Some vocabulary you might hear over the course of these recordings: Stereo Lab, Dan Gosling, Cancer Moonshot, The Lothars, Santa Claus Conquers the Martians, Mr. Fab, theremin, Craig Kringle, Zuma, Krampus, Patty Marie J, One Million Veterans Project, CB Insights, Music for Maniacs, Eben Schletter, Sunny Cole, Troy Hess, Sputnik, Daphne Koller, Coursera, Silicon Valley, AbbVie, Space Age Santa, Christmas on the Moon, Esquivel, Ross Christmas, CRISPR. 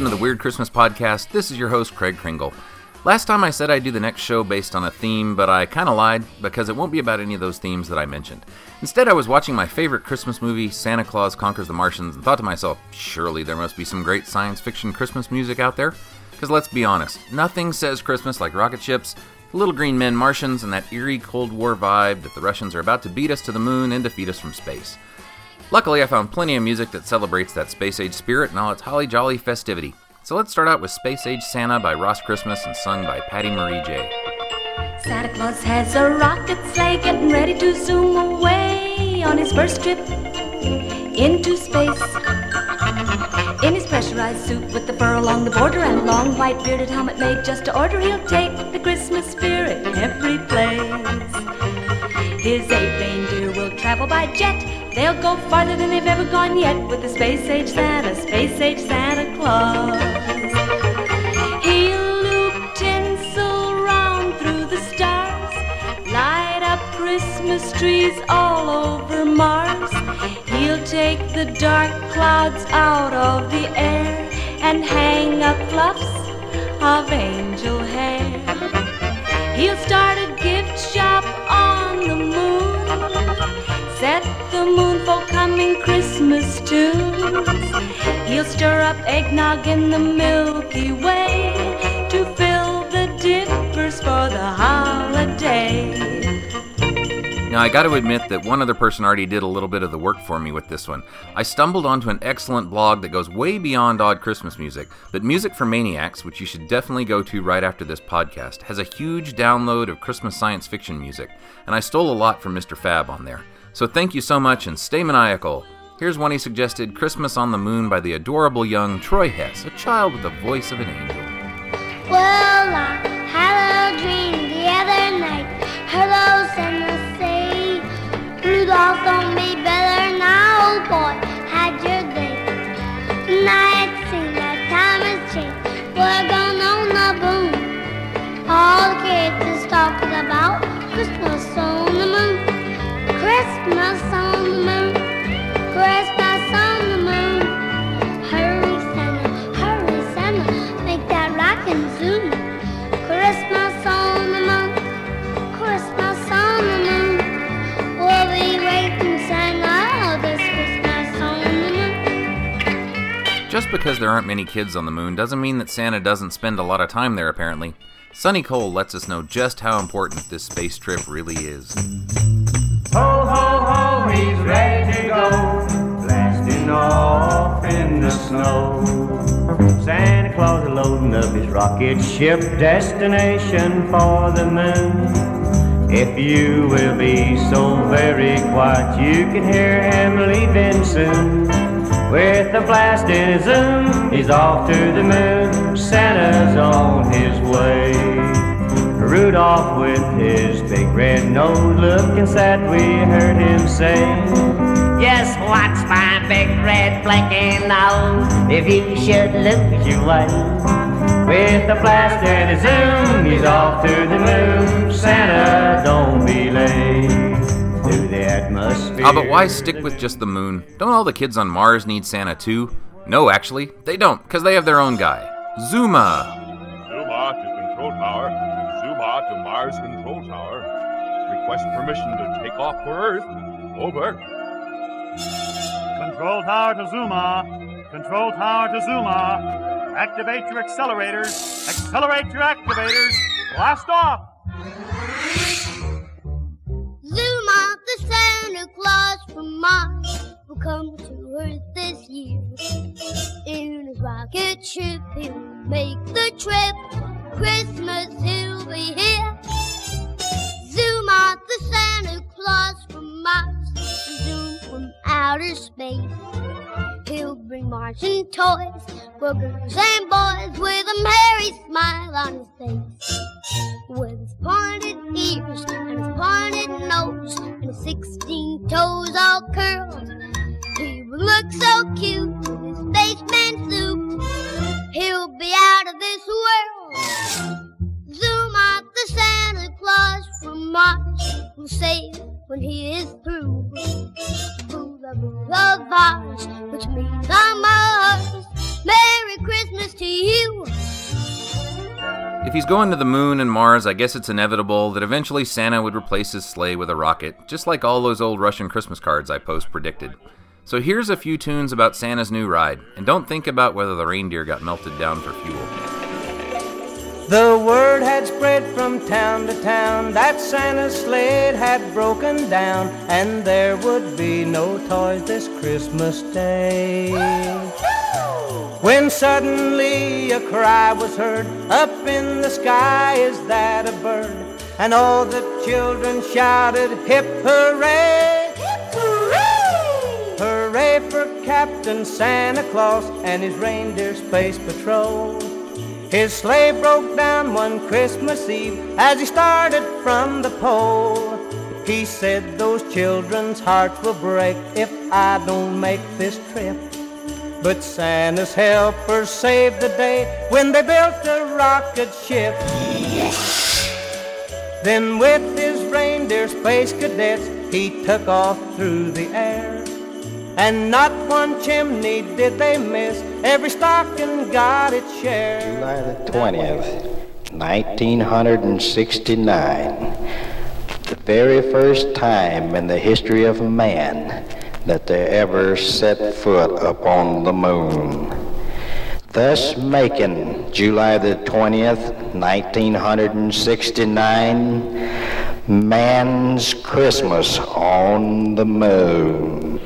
Welcome to the Weird Christmas Podcast. This is your host, Craig Kringle. Last time I said I'd do the next show based on a theme, but I kind of lied because it won't be about any of those themes that I mentioned. Instead, I was watching my favorite Christmas movie, Santa Claus Conquers the Martians, and thought to myself, surely there must be some great science fiction Christmas music out there. Because let's be honest, nothing says Christmas like rocket ships, little green men Martians, and that eerie Cold War vibe that the Russians are about to beat us to the moon and defeat us from space. Luckily, I found plenty of music that celebrates that space age spirit and all its holly jolly festivity. So let's start out with Space Age Santa by Ross Christmas and sung by Patty Marie J. Santa Claus has a rocket sleigh getting ready to zoom away on his first trip into space. In his pressurized suit with the fur along the border and long white bearded helmet made just to order, he'll take the Christmas spirit every place. His 8 reindeer will travel by jet. They'll go farther than they've ever gone yet with the Space Age Santa Claus. He'll loop tinsel round through the stars, light up Christmas trees all over Mars. He'll take the dark clouds out of the air and hang up fluffs of angel hair. He'll start a gift shop on the moon, set the moon for coming Christmas tunes. He'll stir up eggnog in the Milky Way to fill the dippers for the holiday. Now I got to admit that one other person already did a little bit of the work for me with this one. I stumbled onto an excellent blog that goes way beyond odd Christmas music, but Music for Maniacs, which you should definitely go to right after this podcast, has a huge download of Christmas science fiction music, and I stole a lot from Mr. Fab on there. So thank you so much and stay maniacal. Here's one he suggested, Christmas on the Moon by the adorable young Troy Hess, a child with the voice of an angel. Well, I had a dream the other night. Hello, Santa, say, Rudolph, don't be better now, old boy, had your day. And I had seen that time has changed. We're going on the boom. All the kids is talking about Christmas on the moon. Christmas on the moon, Christmas on the moon. Hurry Santa, make that rockin' zoom. Christmas on the moon, Christmas on the moon. We'll be waiting, Santa, this Christmas on the moon. Just because there aren't many kids on the moon doesn't mean that Santa doesn't spend a lot of time there, apparently. Sunny Cole lets us know just how important this space trip really is. Ho, ho, ho, he's ready to go, blasting off in the snow. Santa Claus is loading up his rocket ship, destination for the moon. If you will be so very quiet, you can hear him leaving soon. With a blast in his zoom, he's off to the moon, Santa's on his way. Rudolph with his big red nose looking sad, we heard him say, yes, what's my big red blinking nose if you should lose your way? With a blast and a zoom, he's off to the moon, Santa, don't be late. Through the atmosphere. But why stick with just the moon? Don't all the kids on Mars need Santa too? No, actually, they don't, because they have their own guy, Zuma. To Mars Control Tower. Request permission to take off for Earth. Over. Control Tower to Zuma. Control Tower to Zuma. Activate your accelerators. Accelerate your activators. Blast off. Zuma, the Santa Claus from Mars, will come to Earth this year. In his rocket ship, he'll make the trip. Christmas, he'll be here. Zuma, the Santa Claus from Mars, zoom from outer space. He'll bring Martian toys for girls and boys with a merry smile on his face. With his pointed ears and his pointed nose and his 16 toes all curled, he will look so cute in his spaceman suit. He'll be out of this world. Zuma, the Santa Claus from Mars, will say when he is through, through the boulevard, which means on Mars. Merry Christmas If he's going to the moon and Mars, I guess it's inevitable that eventually Santa would replace his sleigh with a rocket, just like all those old Russian Christmas cards I post predicted. So here's a few tunes about Santa's new ride, and don't think about whether the reindeer got melted down for fuel. The word had spread from town to town that Santa's sled had broken down, and there would be no toys this Christmas day. When suddenly a cry was heard, up in the sky, is that a bird? And all the children shouted, hip hooray! Hip hooray! Hooray for Captain Santa Claus and his reindeer space patrol. His sleigh broke down one Christmas Eve as he started from the pole. He said those children's hearts will break if I don't make this trip. But Santa's helpers saved the day when they built a rocket ship. Then with his reindeer space cadets, he took off through the air. And not one chimney did they miss. Every stocking got its share. July the 20th, 1969. The very first time in the history of man that they ever set foot upon the moon, thus making July the 20th, 1969, man's Christmas on the moon.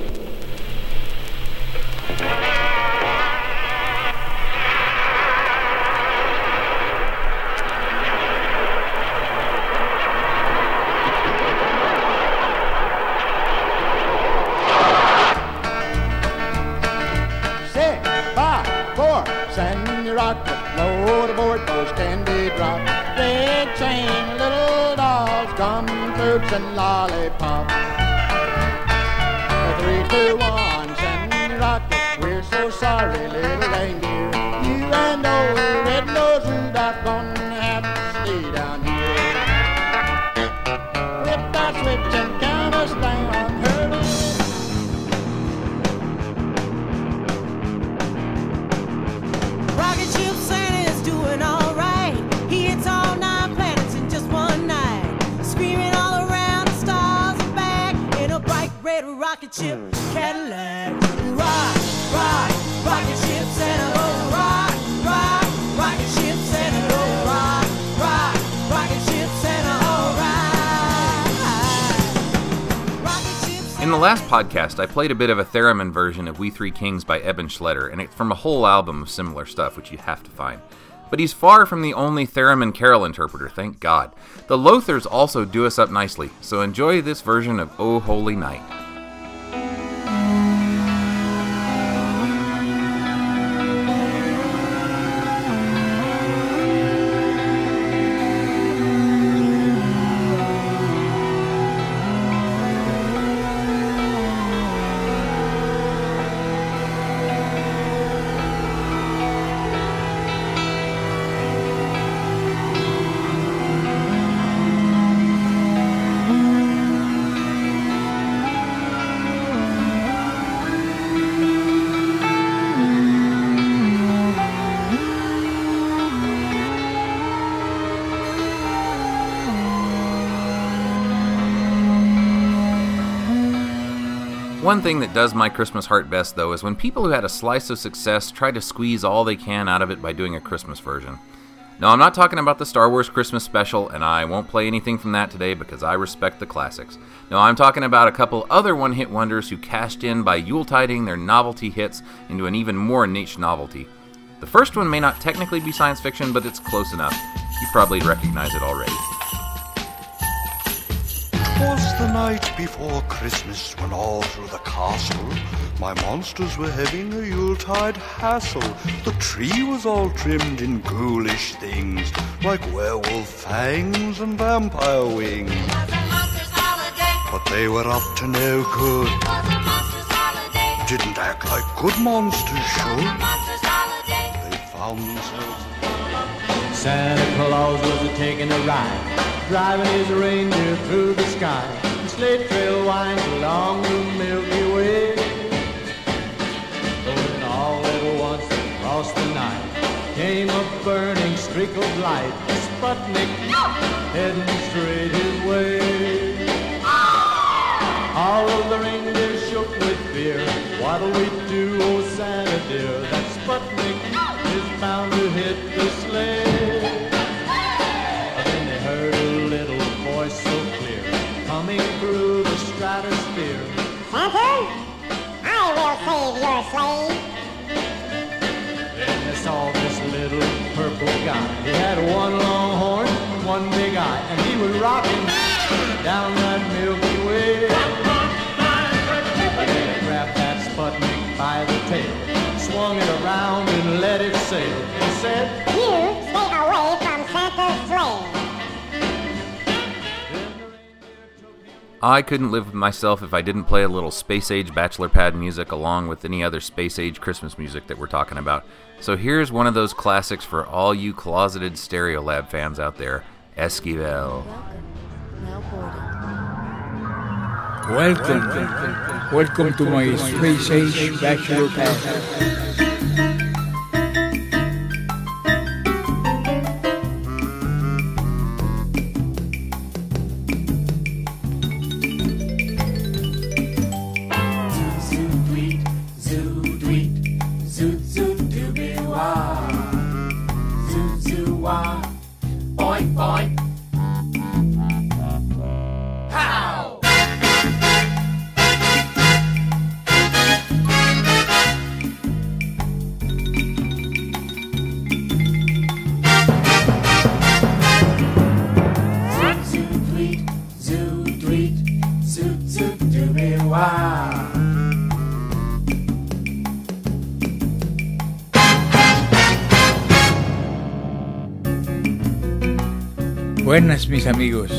And lollipop. 3, 2, 1, send your rocket. We're so sorry, little reindeer. You and old red-nosed Rudolph gonna have to stay down here. Flip that switch and count us down. Hurry. Rocket ship Santa is doing all right. He hits all 9 planets in just one night, screaming red rocket ship Cadillac. Rock, rock, rocket ship Santa. Oh, rock, rock, rocket ship Santa. Oh, rock, rock, rocket ship Santa. Oh, rock, rocket ship Santa. In the last podcast, I played a bit of a theremin version of We Three Kings by Eben Schletter, and it's from a whole album of similar stuff, which you have to find. But he's far from the only theremin carol interpreter, thank God. The Lothars also do us up nicely, so enjoy this version of Oh Holy Night. One thing that does my Christmas heart best, though, is when people who had a slice of success try to squeeze all they can out of it by doing a Christmas version. No, I'm not talking about the Star Wars Christmas special, and I won't play anything from that today because I respect the classics. No, I'm talking about a couple other one-hit wonders who cashed in by Yuletiding their novelty hits into an even more niche novelty. The first one may not technically be science fiction, but it's close enough. You probably recognize it already. 'Twas the night before Christmas when all through the castle my monsters were having a Yuletide hassle. The tree was all trimmed in ghoulish things like werewolf fangs and vampire wings. It was a monster's holiday, but they were up to no good. It was a monster's holiday, didn't act like good monsters should. It was a monster's holiday, they found themselves. Santa Claus was a-taking a ride, driving his reindeer through the sky. The sleigh trail winds along the Milky Way, going all at once across the night. Came a burning streak of light. Sputnik, heading straight his way. All of the reindeer shook with fear. What'll we do, oh Santa dear? That Sputnik is bound to hit the sleigh. Then they heard a little voice so clear, coming through the stratosphere. Santa, I will save your sleigh. Then they saw this little purple guy. He had one long horn and one big eye, and he was rocking down that Milky Way. Then he grabbed that Sputnik by the tail, swung it around and let it sail, and said, "You stay away from Santa's sleigh." I couldn't live with myself if I didn't play a little Space Age bachelor pad music along with any other Space Age Christmas music that we're talking about. So here's one of those classics for all you closeted Stereo Lab fans out there, Esquivel. Welcome to my Space Age bachelor pad. Buenas, mis amigos.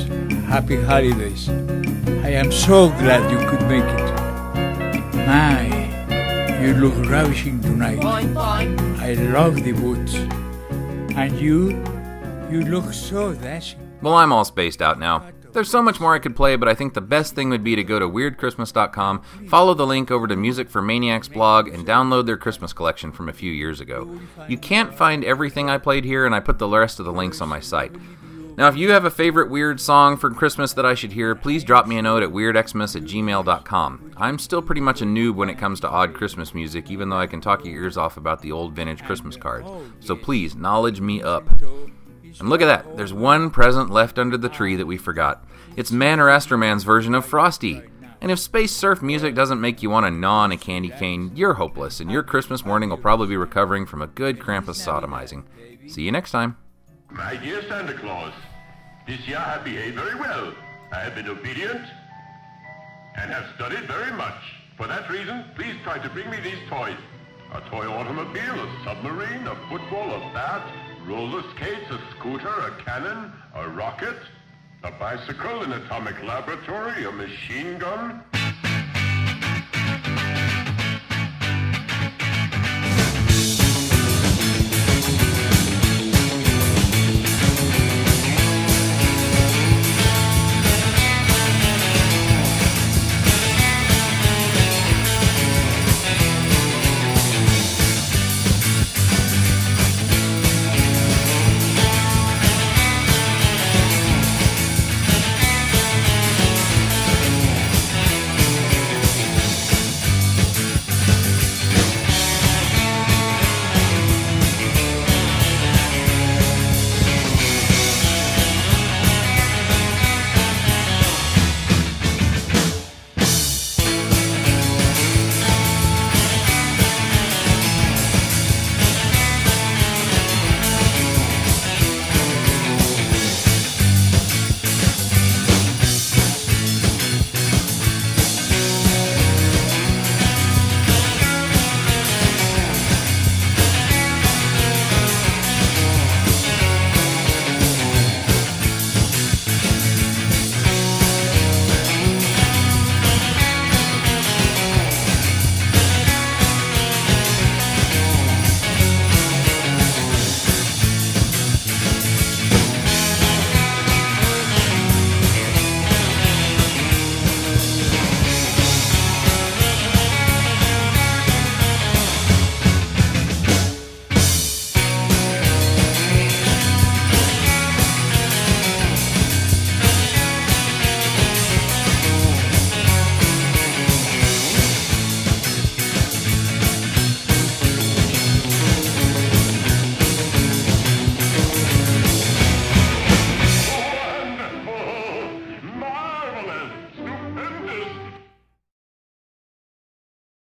Happy holidays. I am so glad you could make it. My, you look ravishing tonight. I love the boots. And you look so dashing. Well, I'm all spaced out now. There's so much more I could play, but I think the best thing would be to go to WeirdChristmas.com, follow the link over to Music for Maniacs blog, and download their Christmas collection from a few years ago. You can't find everything I played here, and I put the rest of the links on my site. Now, if you have a favorite weird song for Christmas that I should hear, please drop me a note at weirdxmas@gmail.com. I'm still pretty much a noob when it comes to odd Christmas music, even though I can talk your ears off about the old vintage Christmas cards. So please, knowledge me up. And look at that. There's one present left under the tree that we forgot. It's Man or Astroman's version of Frosty. And if space surf music doesn't make you want to gnaw on a candy cane, you're hopeless, and your Christmas morning will probably be recovering from a good Krampus sodomizing. See you next time. My dear Santa Claus, this year I have behaved very well. I have been obedient and have studied very much. For that reason, please try to bring me these toys. A toy automobile, a submarine, a football, a bat, roller skates, a scooter, a cannon, a rocket, a bicycle, an atomic laboratory, a machine gun.